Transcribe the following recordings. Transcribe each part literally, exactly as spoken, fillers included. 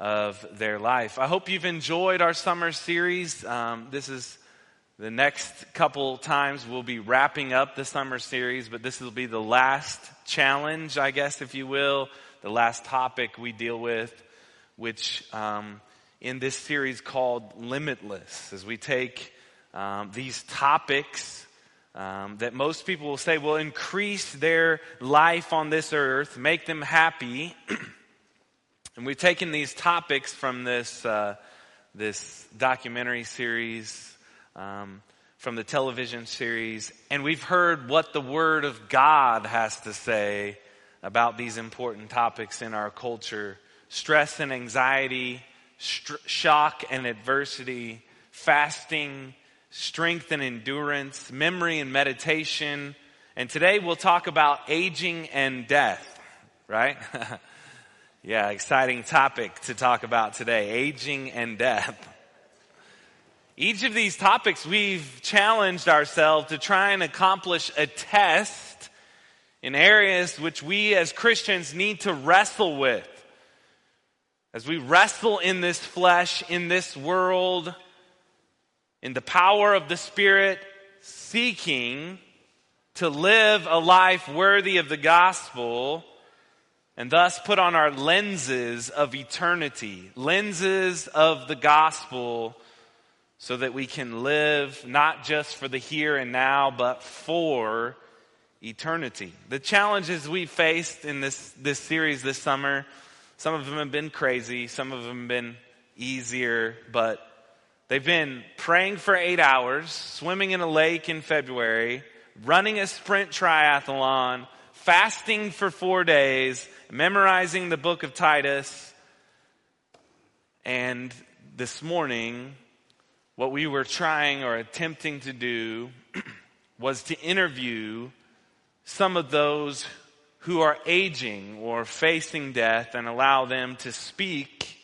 of their life. I hope you've enjoyed our summer series. Um, this is the next couple times we'll be wrapping up the summer series, but this will be the last challenge, I guess, if you will, the last topic we deal with, which um, in this series called Limitless, as we take um, these topics um, that most people will say will increase their life on this earth, make them happy. And we've taken these topics from this uh, this documentary series, um, from the television series, and we've heard what the Word of God has to say about these important topics in our culture. Stress and anxiety, str- shock and adversity, fasting, strength and endurance, memory and meditation. And today we'll talk about aging and death, right? Yeah, exciting topic to talk about today, aging and death. Each of these topics, we've challenged ourselves to try and accomplish a test in areas which we as Christians need to wrestle with. As we wrestle in this flesh, in this world, in the power of the Spirit, seeking to live a life worthy of the gospel, and thus put on our lenses of eternity, lenses of the gospel, so that we can live not just for the here and now, but for eternity. The challenges we faced in this, this series this summer, some of them have been crazy, some of them have been easier, but they've been praying for eight hours, swimming in a lake in February, running a sprint triathlon, fasting for four days, memorizing the book of Titus, and this morning, what we were trying or attempting to do was to interview some of those who are aging or facing death and allow them to speak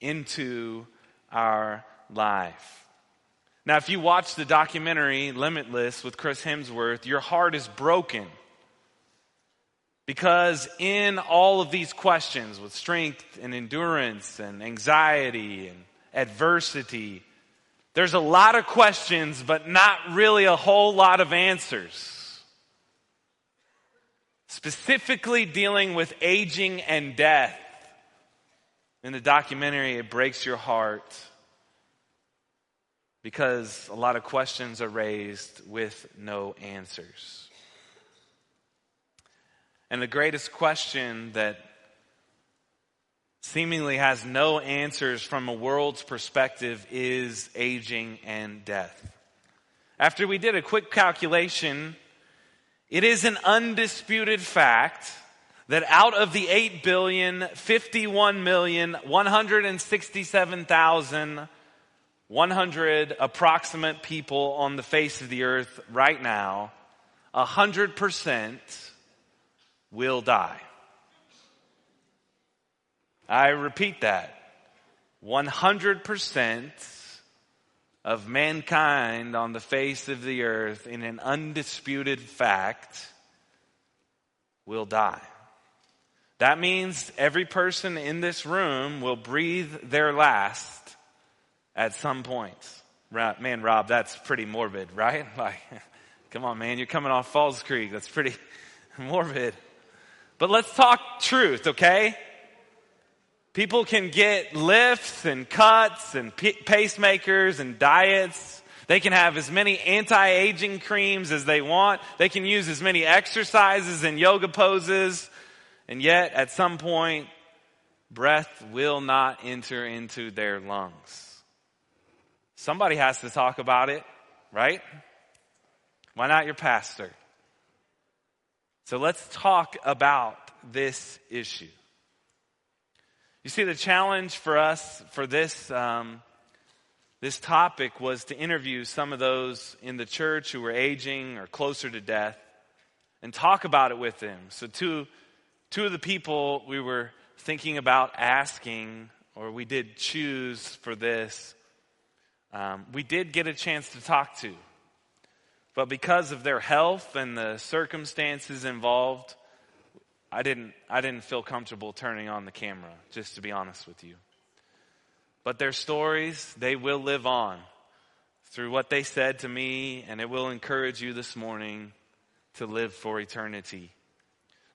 into our life. Now, if you watch the documentary Limitless with Chris Hemsworth, your heart is broken. Because in all of these questions with strength and endurance and anxiety and adversity, there's a lot of questions, but not really a whole lot of answers. Specifically dealing with aging and death. In the documentary, it breaks your heart because a lot of questions are raised with no answers. And the greatest question that seemingly has no answers from a world's perspective is aging and death. After we did a quick calculation, it is an undisputed fact that out of the eight billion, fifty-one million, one hundred sixty-seven thousand one hundred approximate people on the face of the earth right now, one hundred percent will die. I repeat that. one hundred percent of mankind on the face of the earth, in an undisputed fact, will die. That means every person in this room will breathe their last at some point. Man, Rob, that's pretty morbid, right? Like, come on, man, you're coming off Falls Creek. That's pretty morbid. But let's talk truth, okay? People can get lifts and cuts and pacemakers and diets. They can have as many anti-aging creams as they want. They can use as many exercises and yoga poses. And yet, at some point, breath will not enter into their lungs. Somebody has to talk about it, right? Why not your pastor? So let's talk about this issue. You see, the challenge for us for this um, this topic was to interview some of those in the church who were aging or closer to death and talk about it with them. So two, two of the people we were thinking about asking, or we did choose for this, um, we did get a chance to talk to. But because of their health and the circumstances involved, I didn't I didn't feel comfortable turning on the camera, just to be honest with you. But their stories, they will live on through what they said to me, and it will encourage you this morning to live for eternity.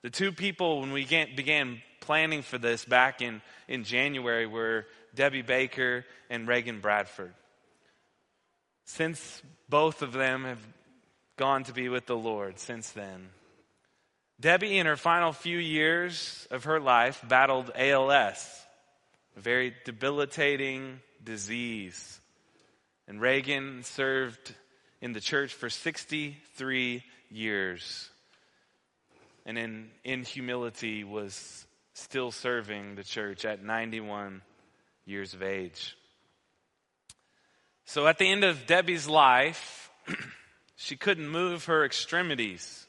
The two people, when we began planning for this back in, in January, were Debbie Baker and Reagan Bradford. Since both of them have gone to be with the Lord since then, Debbie, in her final few years of her life, battled A L S, a very debilitating disease. And Reagan served in the church for sixty-three years. And in, in humility was still serving the church at ninety-one years of age. So at the end of Debbie's life, she couldn't move her extremities.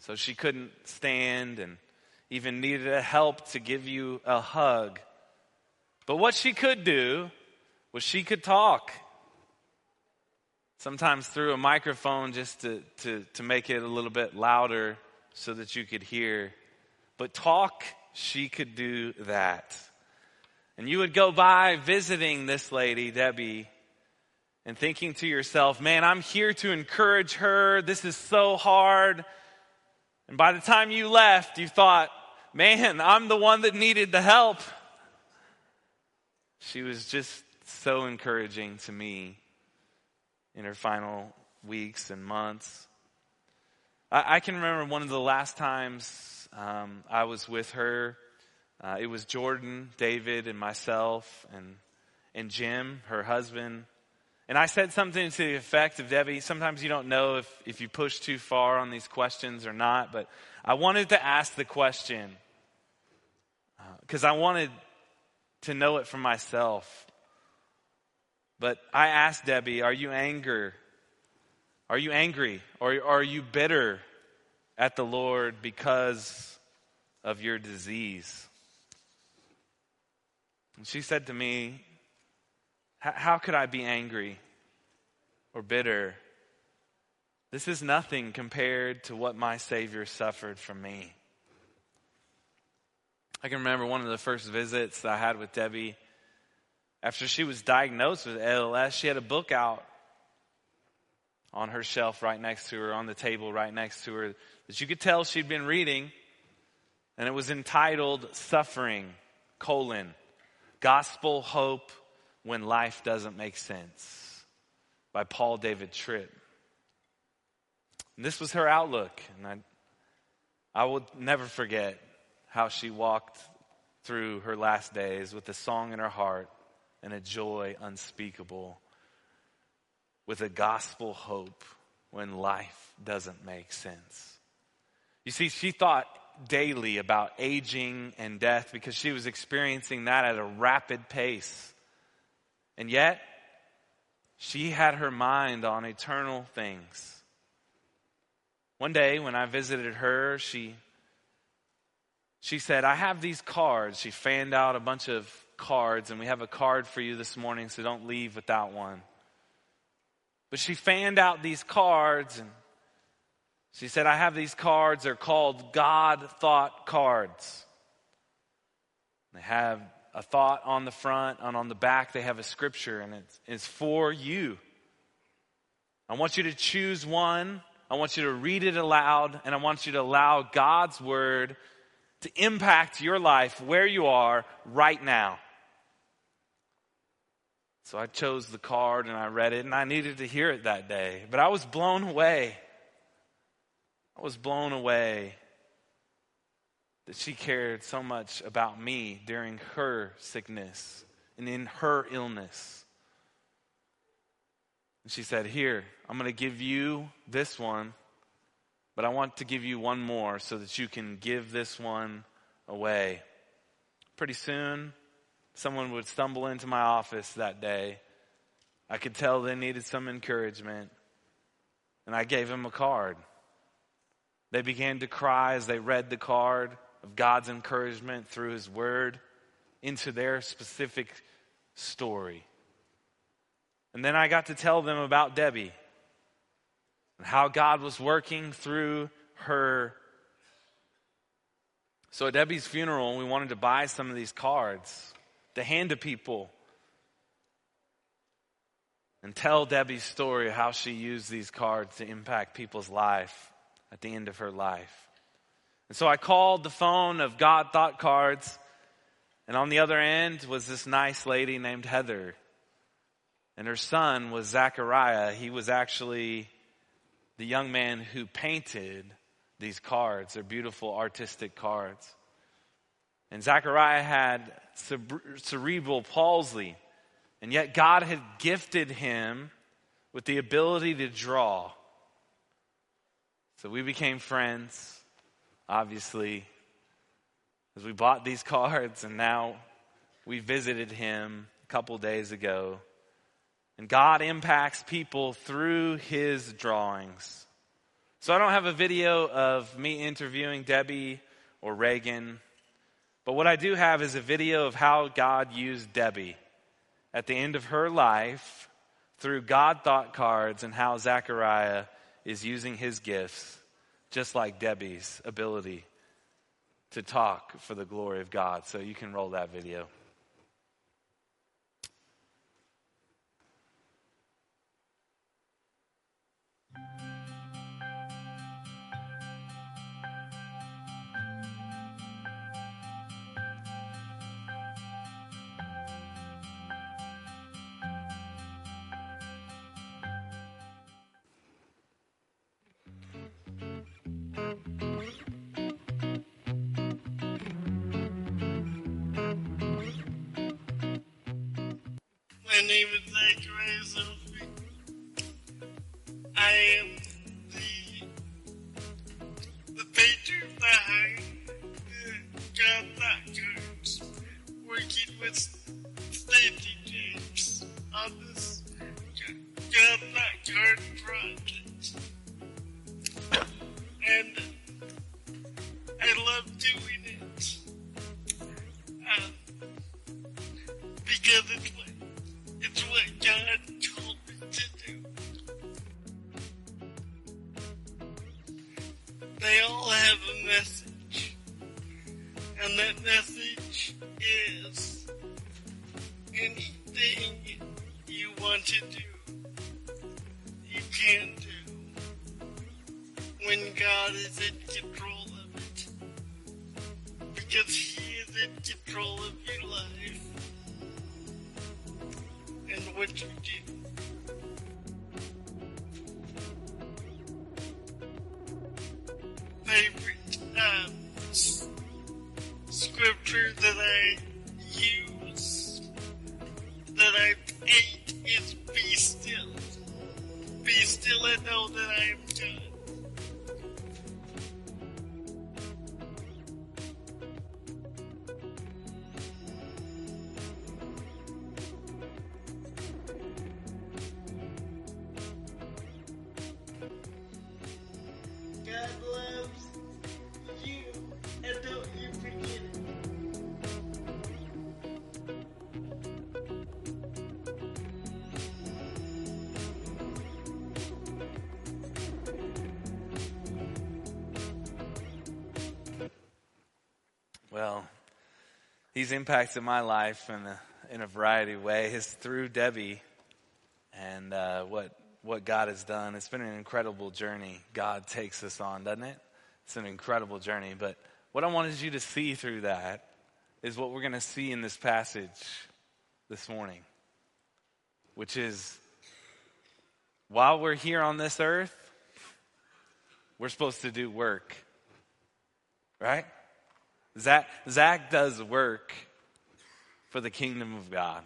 So she couldn't stand and even needed a help to give you a hug. But what she could do was she could talk. Sometimes through a microphone just to, to, to make it a little bit louder so that you could hear. But talk, she could do that. And you would go by visiting this lady, Debbie, and thinking to yourself, man, I'm here to encourage her. This is so hard. And by the time you left, you thought, man, I'm the one that needed the help. She was just so encouraging to me in her final weeks and months. I, I can remember one of the last times um, I was with her. Uh, it was Jordan, David, and myself, and and Jim, her husband. And I said something to the effect of, Debbie, sometimes you don't know if, if you push too far on these questions or not, but I wanted to ask the question because uh, I wanted to know it for myself. But I asked Debbie, are you angry? Are you angry? Or are you bitter at the Lord because of your disease? And she said to me, how could I be angry or bitter? This is nothing compared to what my Savior suffered for me. I can remember one of the first visits I had with Debbie. After she was diagnosed with A L S, she had a book out on her shelf right next to her, on the table right next to her, that you could tell she'd been reading, and it was entitled Suffering, colon, Gospel Hope When Life Doesn't Make Sense by Paul David Tripp. And this was her outlook, and I, I will never forget how she walked through her last days with a song in her heart, and a joy unspeakable, with a gospel hope when life doesn't make sense. You see, she thought daily about aging and death because she was experiencing that at a rapid pace. And yet, she had her mind on eternal things. One day when I visited her, she, she said, I have these cards. She fanned out a bunch of cards, and we have a card for you this morning, so don't leave without one. But she fanned out these cards, and she said, I have these cards. They're called God Thought Cards. They have a thought on the front, and on the back they have a scripture, and it's, it's for you. I want you to choose one. I want you to read it aloud, and I want you to allow God's word to impact your life where you are right now. So I chose the card and I read it, and I needed to hear it that day. But I was blown away. I was blown away that she cared so much about me during her sickness and in her illness. And she said, here, I'm going to give you this one, but I want to give you one more so that you can give this one away. Pretty soon, someone would stumble into my office that day. I could tell they needed some encouragement, and I gave them a card. They began to cry as they read the card of God's encouragement through His Word into their specific story. And then I got to tell them about Debbie and how God was working through her. So at Debbie's funeral, we wanted to buy some of these cards to hand to people and tell Debbie's story of how she used these cards to impact people's life at the end of her life. And so I called the phone of God Thought Cards, and on the other end was this nice lady named Heather. And her son was Zachariah. He was actually the young man who painted these cards. They're beautiful artistic cards. And Zachariah had cerebral palsy. And yet God had gifted him with the ability to draw. So we became friends, obviously, as we bought these cards. And now we visited him a couple days ago. And God impacts people through his drawings. So I don't have a video of me interviewing Debbie or Reagan, but what I do have is a video of how God used Debbie at the end of her life through God Thought Cards and how Zachariah is using his gifts, just like Debbie's ability to talk for the glory of God. So you can roll that video. My name is Zachariah. I am the, the painter behind the God Thought Cards, working with safety tapes on this God Thought Card project. And I love doing it uh, because it's like It's what God told me to do. They all have a message, and that message is anything you want to do, you can do when God is in control of it, because he is in control of your life and what you do. Favorite um, s- scripture that I use, that I hate, is be still. Be still and know that I am God. Well, he's impacted my life in a, in a variety of ways through Debbie and uh, what what God has done. It's been an incredible journey. God takes us on, doesn't it? It's an incredible journey. But what I wanted you to see through that is what we're going to see in this passage this morning, which is while we're here on this earth, we're supposed to do work, right? Zach, Zach does work for the kingdom of God.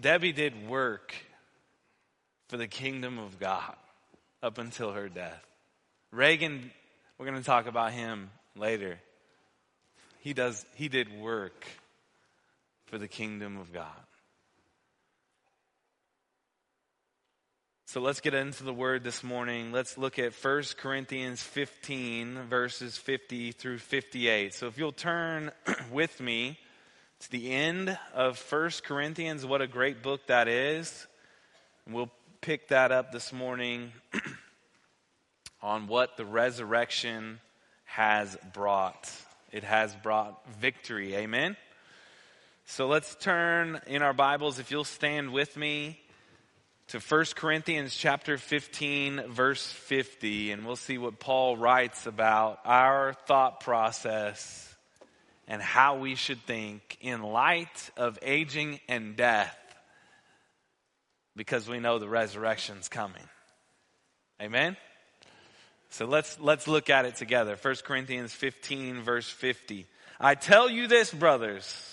Debbie did work for the kingdom of God up until her death. Reagan, we're going to talk about him later. He does. He did work for the kingdom of God. So let's get into the word this morning. Let's look at First Corinthians fifteen, verses fifty through fifty-eight. So if you'll turn with me to the end of First Corinthians, what a great book that is. And we'll pick that up this morning on what the resurrection has brought. It has brought victory. Amen? So let's turn in our Bibles, if you'll stand with me, to First Corinthians chapter fifteen, verse fifty, and we'll see what Paul writes about our thought process and how we should think in light of aging and death, because we know the resurrection's coming. Amen? So let's let's look at it together. First Corinthians fifteen, verse fifty. I tell you this, brothers.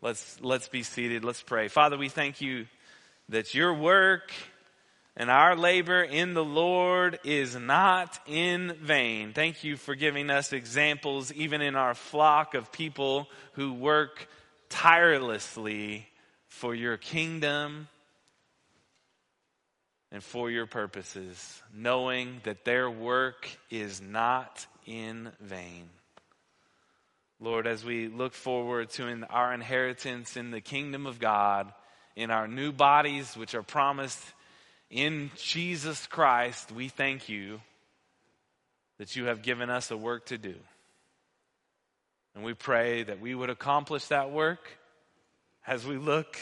Let's let's be seated. Let's pray. Father, we thank you that your work and our labor in the Lord is not in vain. Thank you for giving us examples, even in our flock, of people who work tirelessly for your kingdom and for your purposes, knowing that their work is not in vain. Lord, as we look forward to in our inheritance in the kingdom of God, in our new bodies which are promised in Jesus Christ, we thank you that you have given us a work to do. And we pray that we would accomplish that work as we look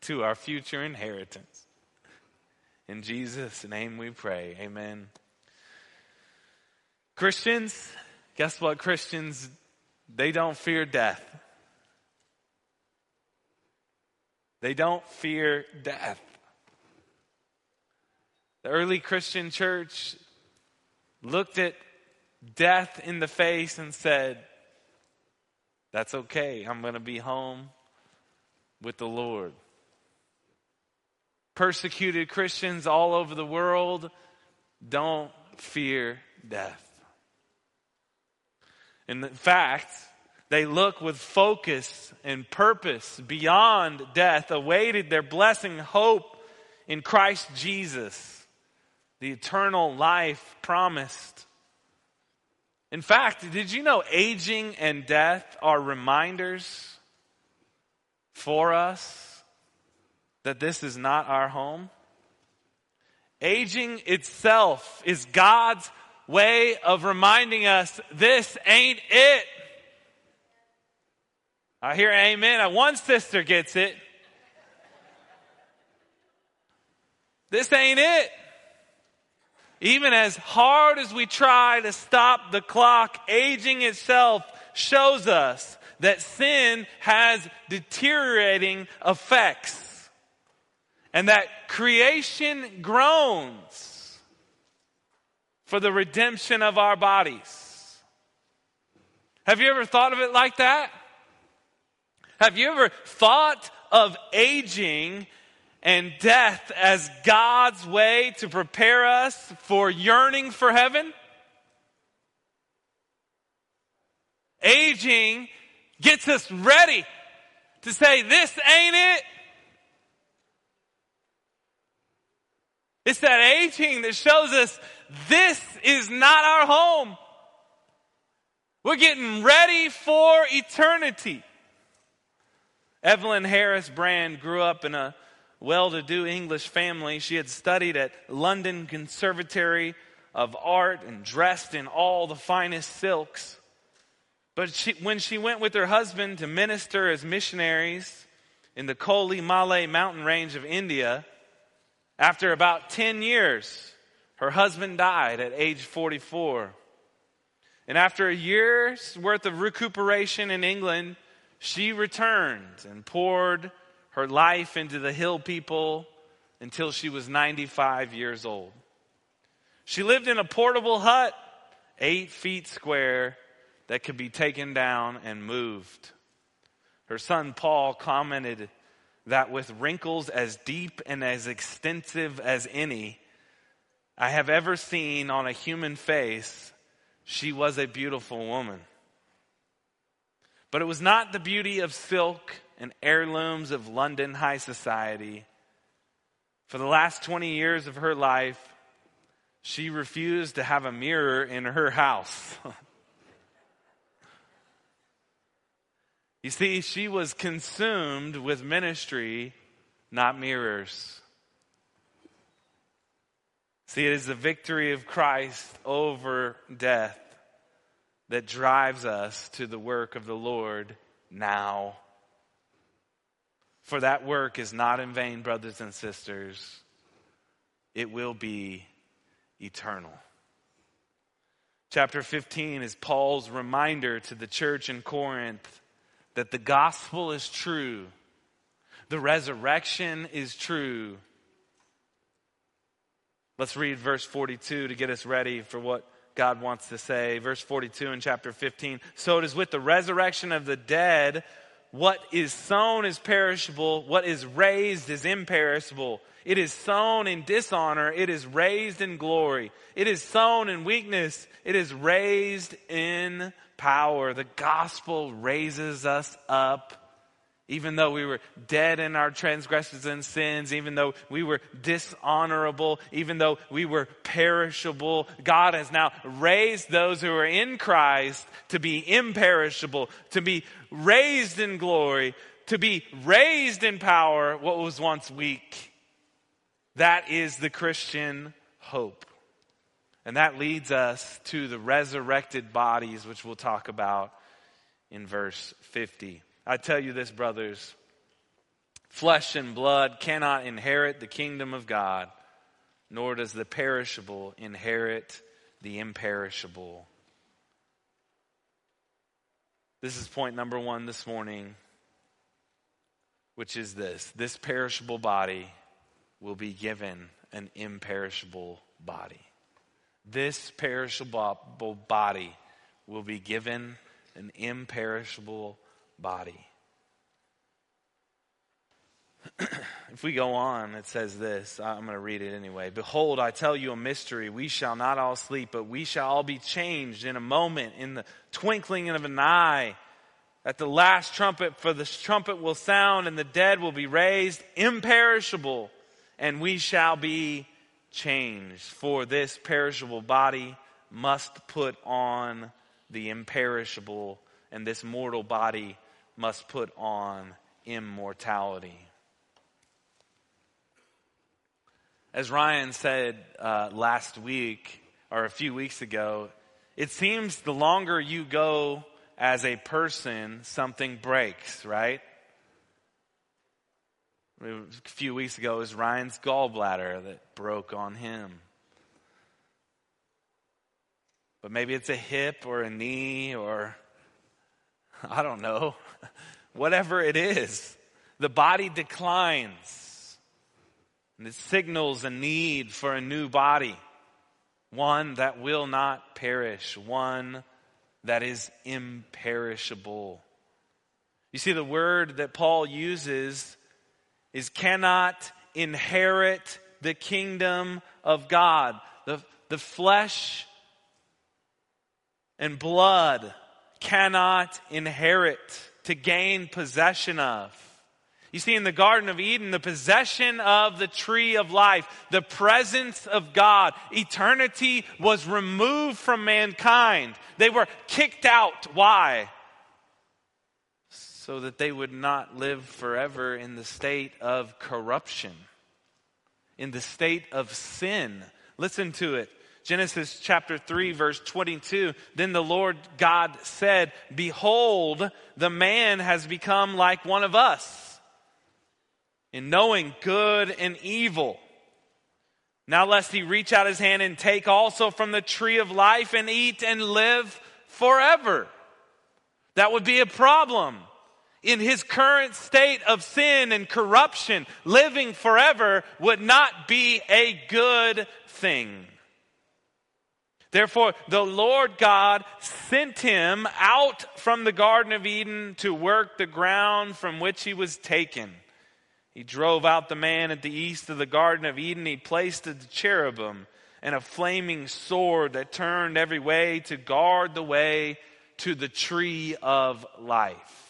to our future inheritance. In Jesus' name we pray. Amen. Christians, guess what Christians do? They don't fear death. They don't fear death. The early Christian church looked at death in the face and said, that's okay, I'm going to be home with the Lord. Persecuted Christians all over the world don't fear death. In fact, they look with focus and purpose beyond death, awaited their blessing, hope in Christ Jesus, the eternal life promised. In fact, did you know aging and death are reminders for us that this is not our home? Aging itself is God's way of reminding us this ain't it. I hear amen. One sister gets it. This ain't it. Even as hard as we try to stop the clock, aging itself shows us that sin has deteriorating effects and that creation groans for the redemption of our bodies. Have you ever thought of it like that? Have you ever thought of aging and death as God's way to prepare us for yearning for heaven? Aging gets us ready to say, this ain't it. It's that aging that shows us this is not our home. We're getting ready for eternity. Evelyn Harris Brand grew up in a well-to-do English family. She had studied at London Conservatory of Art and dressed in all the finest silks. But she, when she went with her husband to minister as missionaries in the Koli Malay mountain range of India, after about ten years, her husband died at age forty-four. And after a year's worth of recuperation in England, she returned and poured her life into the hill people until she was ninety-five years old. She lived in a portable hut, eight feet square, that could be taken down and moved. Her son Paul commented that with wrinkles as deep and as extensive as any I have ever seen on a human face, she was a beautiful woman. But it was not the beauty of silk and heirlooms of London high society. For the last twenty years of her life, she refused to have a mirror in her house. You see, she was consumed with ministry, not mirrors. See, it is the victory of Christ over death that drives us to the work of the Lord now. For that work is not in vain, brothers and sisters. It will be eternal. Chapter fifteen is Paul's reminder to the church in Corinth that the gospel is true. The resurrection is true. Let's read verse forty-two to get us ready for what God wants to say. Verse forty-two in chapter fifteen. So it is with the resurrection of the dead. What is sown is perishable. What is raised is imperishable. It is sown in dishonor. It is raised in glory. It is sown in weakness. It is raised in power. The gospel raises us up. Even though we were dead in our transgressions and sins, even though we were dishonorable, even though we were perishable, God has now raised those who are in Christ to be imperishable, to be raised in glory, to be raised in power, what was once weak. That is the Christian hope. And that leads us to the resurrected bodies, which we'll talk about in verse fifty. I tell you this, brothers, flesh and blood cannot inherit the kingdom of God, nor does the perishable inherit the imperishable. This is point number one this morning, which is this. This perishable body will be given an imperishable body. This perishable body will be given an imperishable body. body. If we go on, it says this. I'm going to read it anyway. Behold, I tell you a mystery. We shall not all sleep, but we shall all be changed in a moment, in the twinkling of an eye, at the last trumpet. For the trumpet will sound, and the dead will be raised imperishable, and we shall be changed. For this perishable body must put on the imperishable, and this mortal body must put on immortality. As Ryan said uh, last week, or a few weeks ago, it seems the longer you go as a person, something breaks, right? A few weeks ago, it was Ryan's gallbladder that broke on him. But maybe it's a hip or a knee or I don't know, whatever it is, the body declines and it signals a need for a new body, one that will not perish, one that is imperishable. You see, the word that Paul uses is cannot inherit the kingdom of God. The, the flesh and blood cannot inherit, to gain possession of. You see, in the Garden of Eden, the possession of the tree of life, the presence of God, eternity was removed from mankind. They were kicked out. Why? so that they would not live forever in the state of corruption, in the state of sin. Listen to it. Genesis chapter three, verse twenty-two, then the Lord God said, behold, the man has become like one of us in knowing good and evil. Now lest he reach out his hand and take also from the tree of life and eat and live forever. That would be a problem. In his current state of sin and corruption, living forever would not be a good thing. Therefore, the Lord God sent him out from the Garden of Eden to work the ground from which he was taken. He drove out the man at the east of the Garden of Eden. He placed a cherubim and a flaming sword that turned every way to guard the way to the tree of life.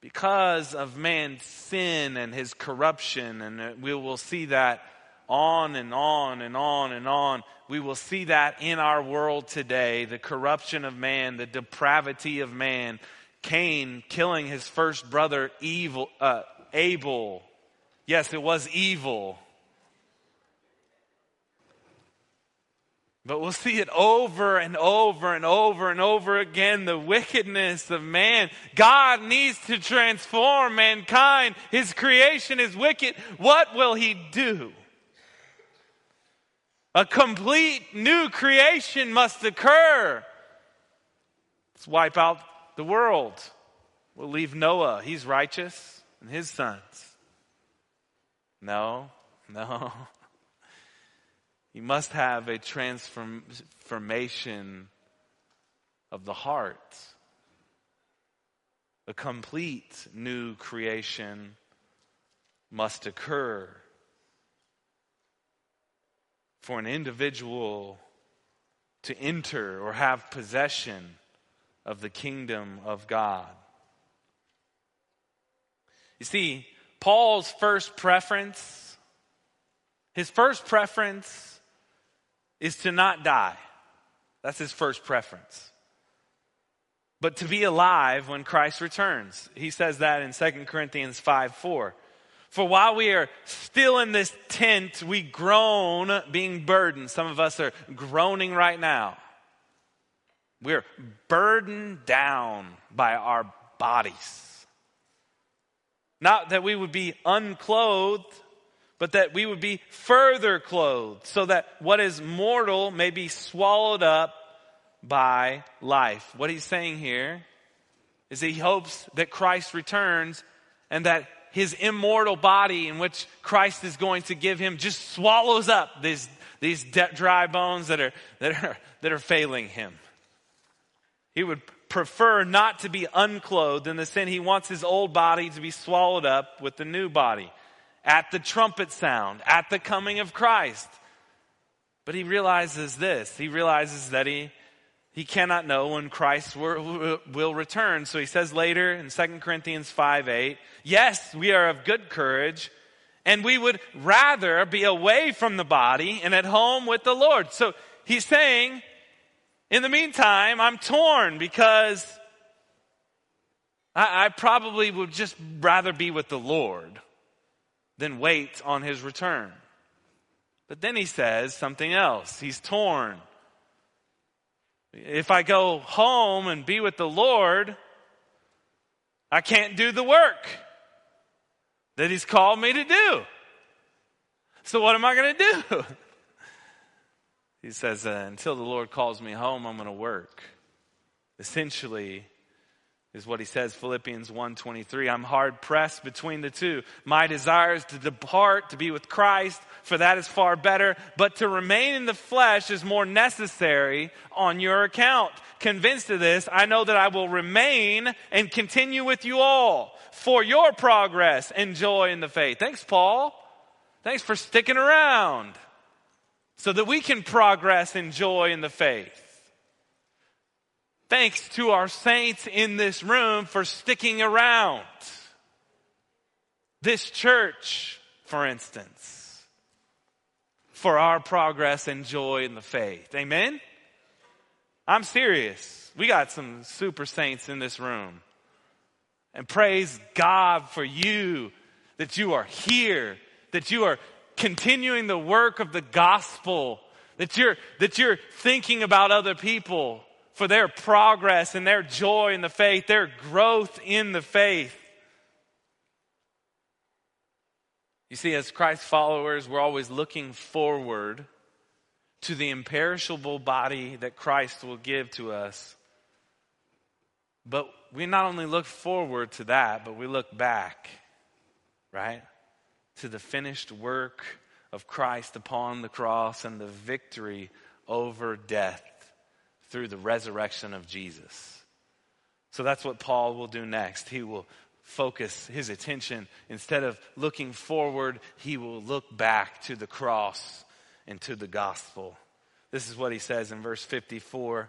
Because of man's sin and his corruption, and we will see that on and on and on and on. We will see that in our world today. The corruption of man, the depravity of man. Cain killing his first brother evil, uh, Abel. Yes, it was evil. But we'll see it over and over and over and over again. The wickedness of man. God needs to transform mankind. His creation is wicked. What will he do? A complete new creation must occur. Let's wipe out the world. We'll leave Noah. He's righteous. And his sons. No, no. You must have a transformation of the heart. A complete new creation must occur. For an individual to enter or have possession of the kingdom of God. You see, Paul's first preference, his first preference is to not die. That's his first preference. But to be alive when Christ returns. He says that in Second Corinthians five four. For while we are still in this tent, we groan being burdened. Some of us are groaning right now. We're burdened down by our bodies. Not that we would be unclothed, but that we would be further clothed, so that what is mortal may be swallowed up by life. What he's saying here is he hopes that Christ returns and that his immortal body in which Christ is going to give him just swallows up these, these de- dry bones that are, that are, that are failing him. He would prefer not to be unclothed in the sin. He wants his old body to be swallowed up with the new body at the trumpet sound, at the coming of Christ. But he realizes this. He realizes that he, he cannot know when Christ will return. So he says later in Second Corinthians five eight, yes, we are of good courage, and we would rather be away from the body and at home with the Lord. So he's saying, in the meantime, I'm torn because I, I probably would just rather be with the Lord than wait on his return. But then he says something else. He's torn. If I go home and be with the Lord, I can't do the work that he's called me to do. So what am I going to do? He says, uh, until the Lord calls me home, I'm going to work. Essentially is what he says, Philippians one twenty-three, I'm hard pressed between the two. My desire is to depart, to be with Christ, for that is far better. But to remain in the flesh is more necessary on your account. Convinced of this, I know that I will remain and continue with you all for your progress and joy in the faith. Thanks, Paul. Thanks for sticking around so that we can progress and joy in the faith. Thanks to our saints in this room for sticking around. This church, for instance, for our progress and joy in the faith. Amen? I'm serious. We got some super saints in this room. And praise God for you, that you are here, that you are continuing the work of the gospel, that you're, that you're thinking about other people for their progress and their joy in the faith, their growth in the faith. You see, as Christ followers, we're always looking forward to the imperishable body that Christ will give to us. But we not only look forward to that, but we look back, right? To the finished work of Christ upon the cross and the victory over death through the resurrection of Jesus. So that's what Paul will do next. He will focus his attention. Instead of looking forward, he will look back to the cross and to the gospel. This is what he says in verse fifty-four.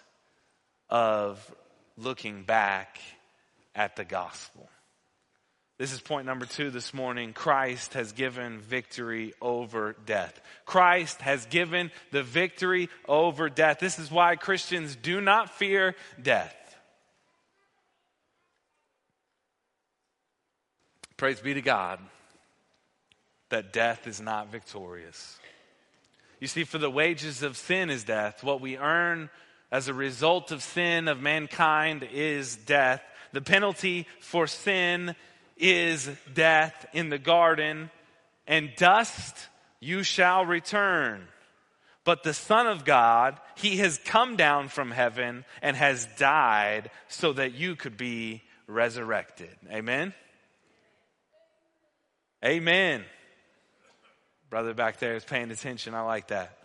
of looking back at the gospel. This is point number two this morning. Christ has given victory over death. Christ has given the victory over death. This is why Christians do not fear death. Praise be to God that death is not victorious. You see, for the wages of sin is death. What we earn as a result of sin of mankind is death. The penalty for sin is death in the garden. And dust you shall return. But the Son of God, he has come down from heaven and has died so that you could be resurrected. Amen? Amen. Brother back there is paying attention. I like that.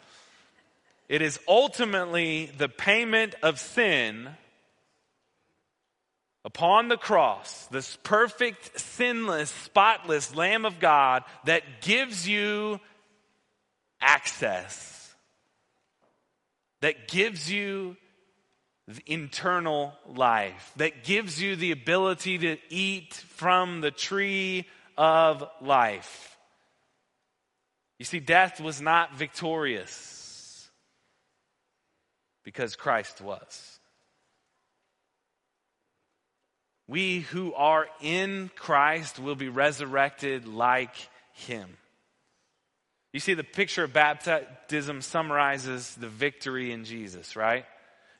It is ultimately the payment of sin upon the cross, this perfect, sinless, spotless Lamb of God that gives you access, that gives you the internal life, that gives you the ability to eat from the tree of life. You see, death was not victorious, because Christ was. We who are in Christ will be resurrected like him. You see, the picture of baptism summarizes the victory in Jesus, right?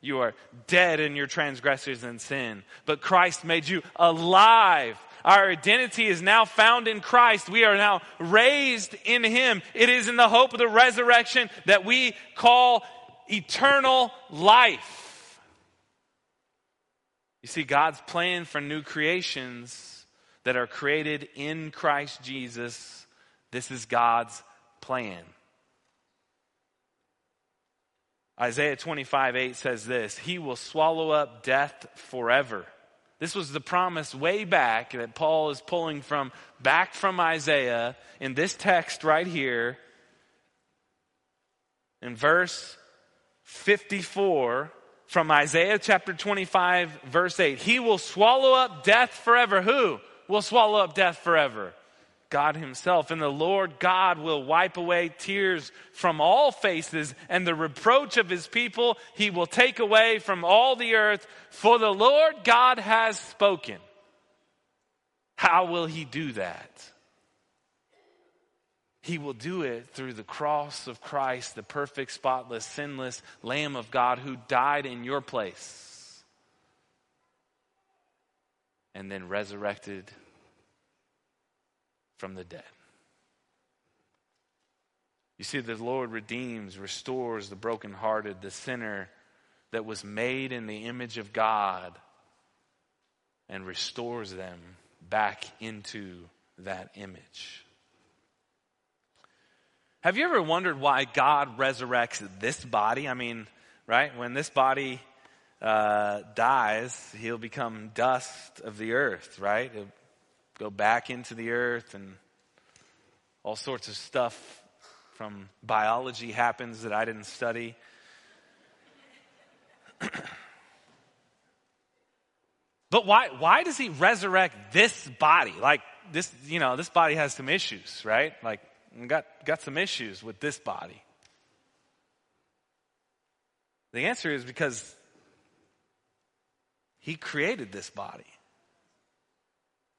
You are dead in your transgressions and sin, but Christ made you alive. Our identity is now found in Christ. We are now raised in him. It is in the hope of the resurrection that we call eternal life. You see, God's plan for new creations that are created in Christ Jesus, this is God's plan. Isaiah twenty-five eight says this, he will swallow up death forever. This was the promise way back that Paul is pulling from, back from Isaiah in this text right here. In verse fifty-four from Isaiah chapter twenty-five verse eight. He will swallow up death forever. Who will swallow up death forever? God himself. And the Lord God will wipe away tears from all faces, and the reproach of his people he will take away from all the earth. For the Lord God has spoken. How will he do that? He will do it through the cross of Christ, the perfect, spotless, sinless Lamb of God who died in your place and then resurrected from the dead. You see, the Lord redeems, restores the brokenhearted, the sinner that was made in the image of God, and restores them back into that image. Have you ever wondered why God resurrects this body? I mean, right? When this body uh, dies, he'll become dust of the earth, right? He'll go back into the earth, and all sorts of stuff from biology happens that I didn't study. But why why does he resurrect this body? Like this, you know, this body has some issues, right? Like got got some issues with this body. The answer is because he created this body.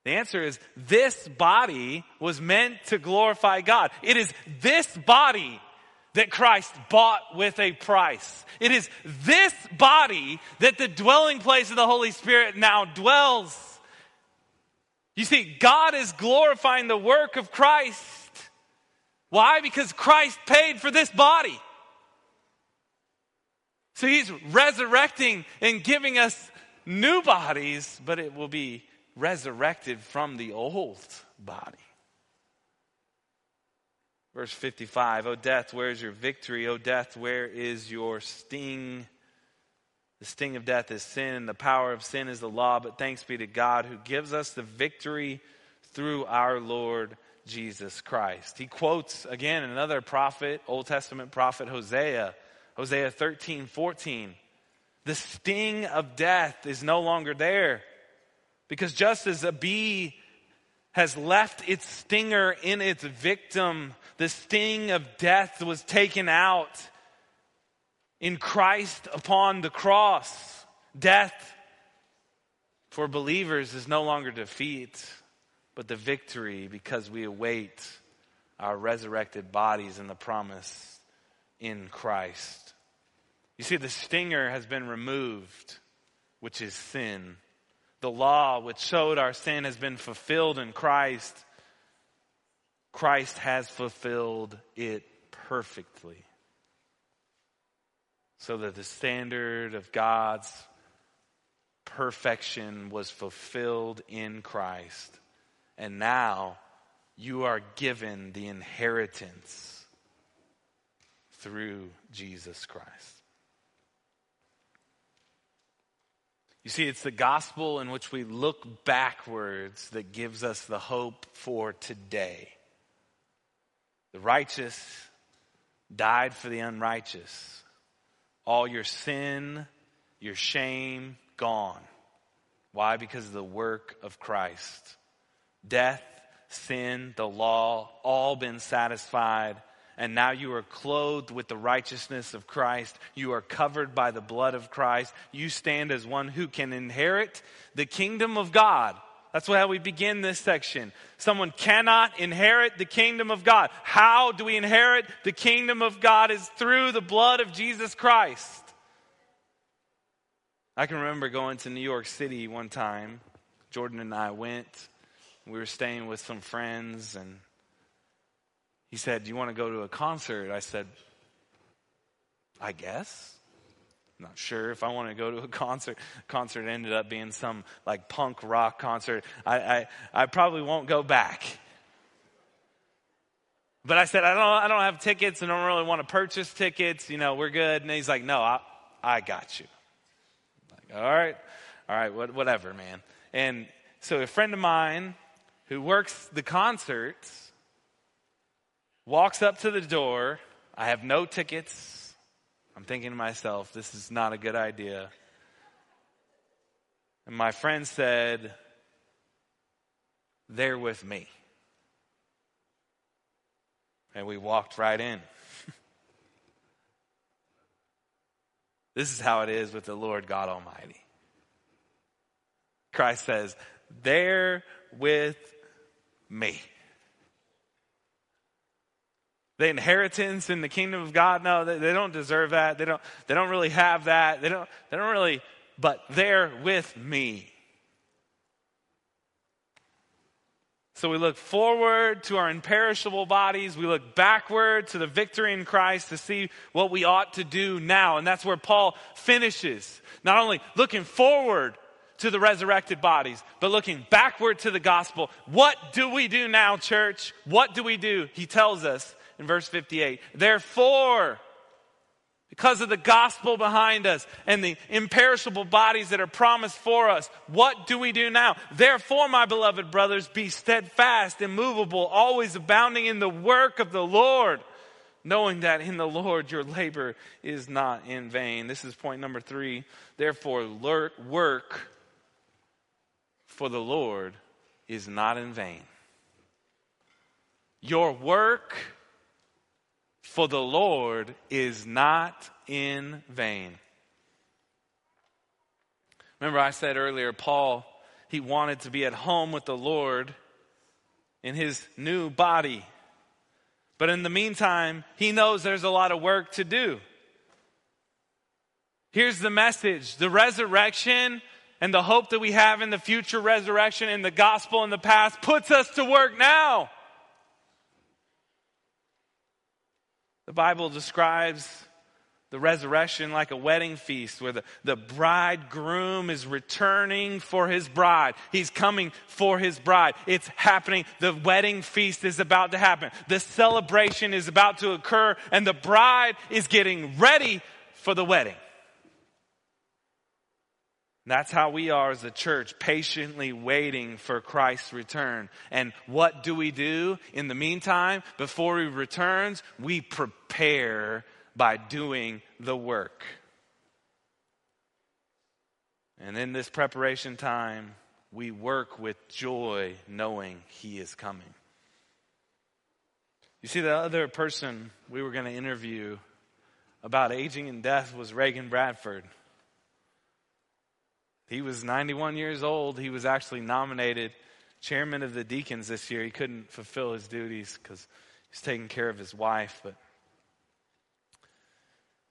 The answer is this body was meant to glorify God. It is this body that Christ bought with a price. It is this body that the dwelling place of the Holy Spirit now dwells. You see, God is glorifying the work of Christ. Why? Because Christ paid for this body. So he's resurrecting and giving us new bodies, but it will be resurrected from the old body. Verse fifty-five, O death, where is your victory? O death, where is your sting? The sting of death is sin, and the power of sin is the law. But thanks be to God who gives us the victory through our Lord Jesus Christ. He quotes again another prophet, Old Testament prophet Hosea, Hosea thirteen fourteen. The sting of death is no longer there, because just as a bee has left its stinger in its victim, the sting of death was taken out in Christ upon the cross. Death for believers is no longer defeat, but the victory, because we await our resurrected bodies in the promise in Christ. You see, the stinger has been removed, which is sin. The law which showed our sin has been fulfilled in Christ. Christ has fulfilled it perfectly, so that the standard of God's perfection was fulfilled in Christ. And now you are given the inheritance through Jesus Christ. You see, it's the gospel in which we look backwards that gives us the hope for today. The righteous died for the unrighteous. All your sin, your shame, gone. Why? Because of the work of Christ. Death, sin, the law, all been satisfied. And now you are clothed with the righteousness of Christ. You are covered by the blood of Christ. You stand as one who can inherit the kingdom of God. That's how we begin this section. Someone cannot inherit the kingdom of God. How do we inherit the kingdom of God? Is through the blood of Jesus Christ. I can remember going to New York City one time. Jordan and I went. We were staying with some friends, and he said, do you want to go to a concert? I said, I guess. I'm not sure if I want to go to a concert. Concert ended up being some like punk rock concert. I, I, I probably won't go back. But I said, I don't I don't have tickets, and I don't really want to purchase tickets. You know, we're good. And he's like, no, I I got you. I'm like, all right, all right, what, whatever, man. And so a friend of mine who works the concerts walks up to the door. I have no tickets. I'm thinking to myself, this is not a good idea. And my friend said, they're with me. And we walked right in. This is how it is with the Lord God Almighty. Christ says, they're with me. The inheritance in the kingdom of God, no, they, they don't deserve that. They don't, they don't really have that. They don't, they don't really, but they're with me. So we look forward to our imperishable bodies. We look backward to the victory in Christ to see what we ought to do now. And that's where Paul finishes. Not only looking forward to the resurrected bodies, but looking backward to the gospel. What do we do now, church? What do we do? He tells us. In verse fifty-eight, therefore, Because of the gospel behind us and the imperishable bodies that are promised for us, what do we do now? Therefore, my beloved brothers, be steadfast, immovable, always abounding in the work of the Lord, knowing that in the Lord your labor is not in vain. This is point number three. Therefore, work for the Lord is not in vain. Your work for the Lord is not in vain. Remember, I said earlier, Paul, he wanted to be at home with the Lord in his new body. But in the meantime, he knows there's a lot of work to do. Here's the message: the resurrection and the hope that we have in the future resurrection and the gospel in the past puts us to work now. The Bible describes the resurrection like a wedding feast where the, the bridegroom is returning for his bride. He's coming for his bride. It's happening. The wedding feast is about to happen. The celebration is about to occur, and the bride is getting ready for the wedding. That's how we are as a church, patiently waiting for Christ's return. And what do we do in the meantime? Before he returns, we prepare by doing the work. And in this preparation time, we work with joy, knowing he is coming. You see, the other person we were going to interview about aging and death was Reagan Bradford. He was ninety-one years old. He was actually nominated chairman of the deacons this year. He couldn't fulfill his duties because he's taking care of his wife. But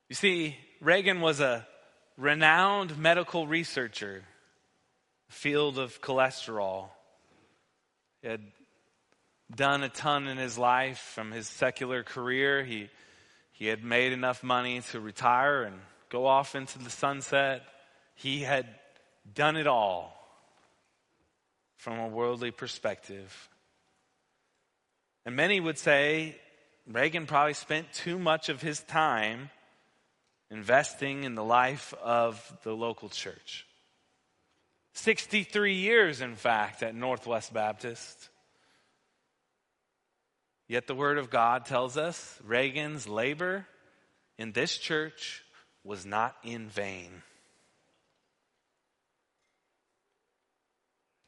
you see, Reagan was a renowned medical researcher, field of cholesterol. He had done a ton in his life from his secular career. He he had made enough money to retire and go off into the sunset. He had done it all from a worldly perspective. And many would say Reagan probably spent too much of his time investing in the life of the local church. sixty-three years, in fact, at Northwest Baptist. Yet the Word of God tells us Reagan's labor in this church was not in vain.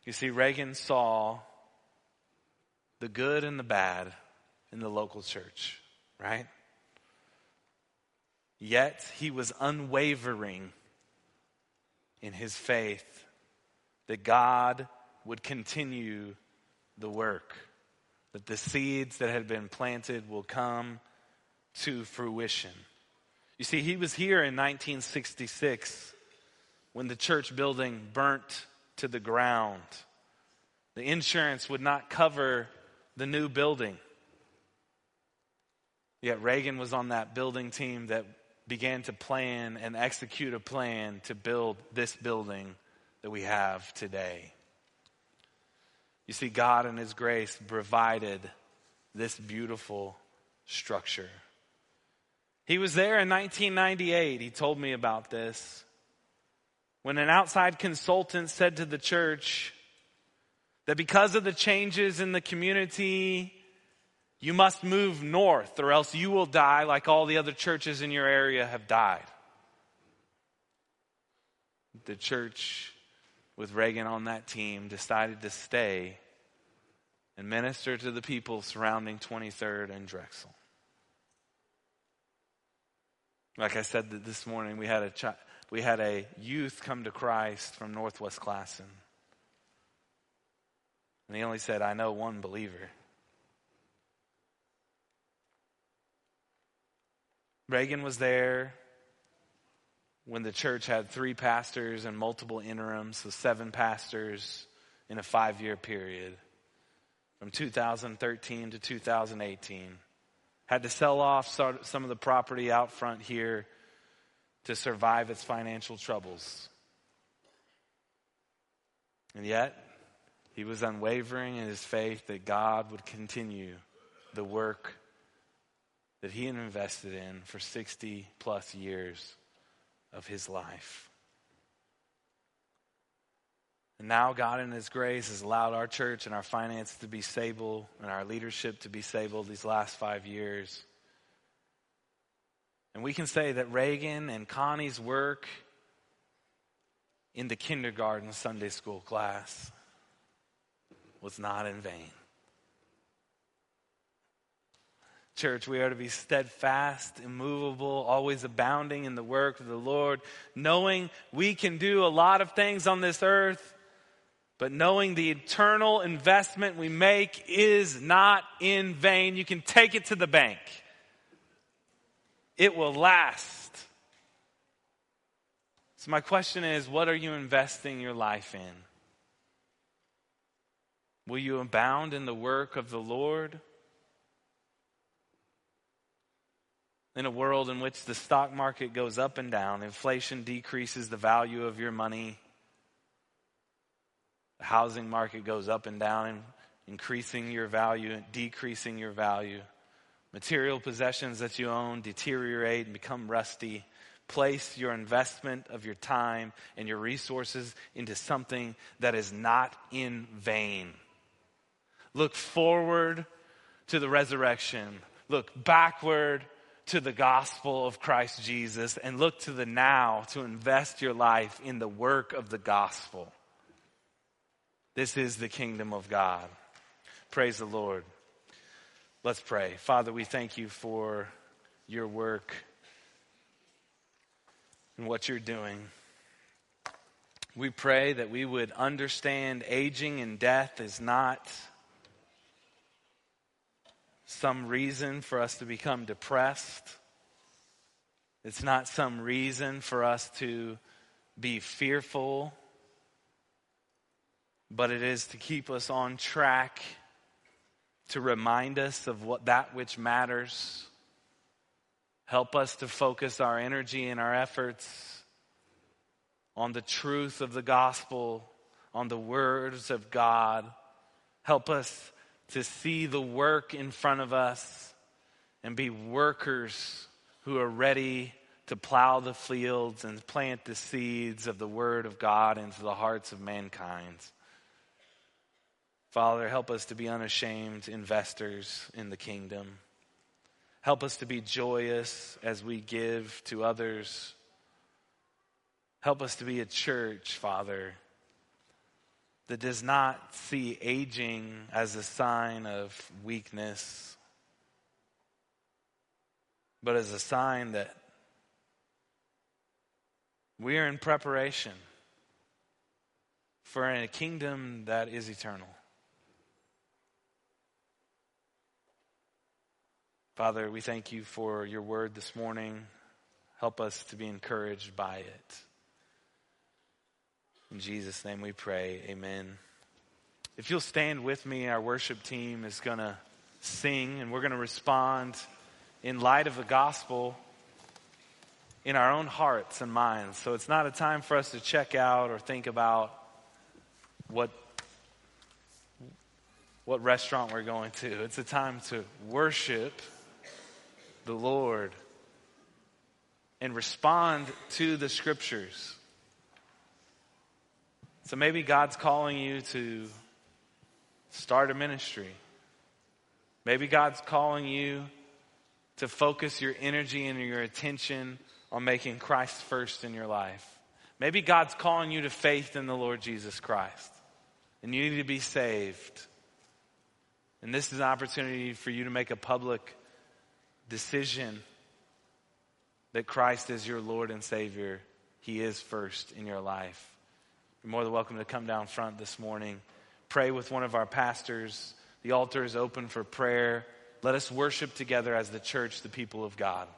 You see, Reagan saw the good and the bad in the local church, right? Yet he was unwavering in his faith that God would continue the work, that the seeds that had been planted will come to fruition. You see, he was here in nineteen sixty-six when the church building burnt to the ground. The insurance would not cover the new building. Yet Reagan was on that building team that began to plan and execute a plan to build this building that we have today. You see, God in his grace provided this beautiful structure. He was there in nineteen ninety-eight. He told me about this. When an outside consultant said to the church that because of the changes in the community, you must move north or else you will die like all the other churches in your area have died. The church with Reagan on that team decided to stay and minister to the people surrounding twenty-third and Drexel. Like I said this morning, we had a child. We had a youth come to Christ from Northwest Classen. And he only said, I know one believer. Reagan was there when the church had three pastors and multiple interims, so seven pastors in a five-year period from two thousand thirteen to two thousand eighteen. Had to sell off some of the property out front here to survive its financial troubles. And yet, he was unwavering in his faith that God would continue the work that he had invested in for sixty plus years of his life. And now God in his grace has allowed our church and our finances to be stable and our leadership to be stable these last five years. And we can say that Reagan and Connie's work in the kindergarten Sunday school class was not in vain. Church, we are to be steadfast, immovable, always abounding in the work of the Lord, knowing we can do a lot of things on this earth, but knowing the eternal investment we make is not in vain. You can take it to the bank. It will last. So my question is, what are you investing your life in? Will you abound in the work of the Lord? In a world in which the stock market goes up and down, inflation decreases the value of your money. The housing market goes up and down, increasing your value and decreasing your value. Material possessions that you own deteriorate and become rusty. Place your investment of your time and your resources into something that is not in vain. Look forward to the resurrection. Look backward to the gospel of Christ Jesus, and look to the now to invest your life in the work of the gospel. This is the kingdom of God. Praise the Lord. Let's pray. Father, we thank you for your work and what you're doing. We pray that we would understand aging and death is not some reason for us to become depressed. It's not some reason for us to be fearful, but it is to keep us on track, to remind us of what that which matters. Help us to focus our energy and our efforts on the truth of the gospel, on the words of God. Help us to see the work in front of us and be workers who are ready to plow the fields and plant the seeds of the word of God into the hearts of mankind. Father, help us to be unashamed investors in the kingdom. Help us to be joyous as we give to others. Help us to be a church, Father, that does not see aging as a sign of weakness, but as a sign that we are in preparation for a kingdom that is eternal. Father, we thank you for your word this morning. Help us to be encouraged by it. In Jesus' name we pray, amen. If you'll stand with me, our worship team is going to sing, and we're going to respond in light of the gospel in our own hearts and minds. So it's not a time for us to check out or think about what, what restaurant we're going to. It's a time to worship the Lord and respond to the scriptures. So maybe God's calling you to start a ministry. Maybe God's calling you to focus your energy and your attention on making Christ first in your life. Maybe God's calling you to faith in the Lord Jesus Christ, and you need to be saved. And this is an opportunity for you to make a public decision that Christ is your Lord and Savior. He is first in your life. You're more than welcome to come down front this morning. Pray with one of our pastors. The altar is open for prayer. Let us worship together as the church, the people of God.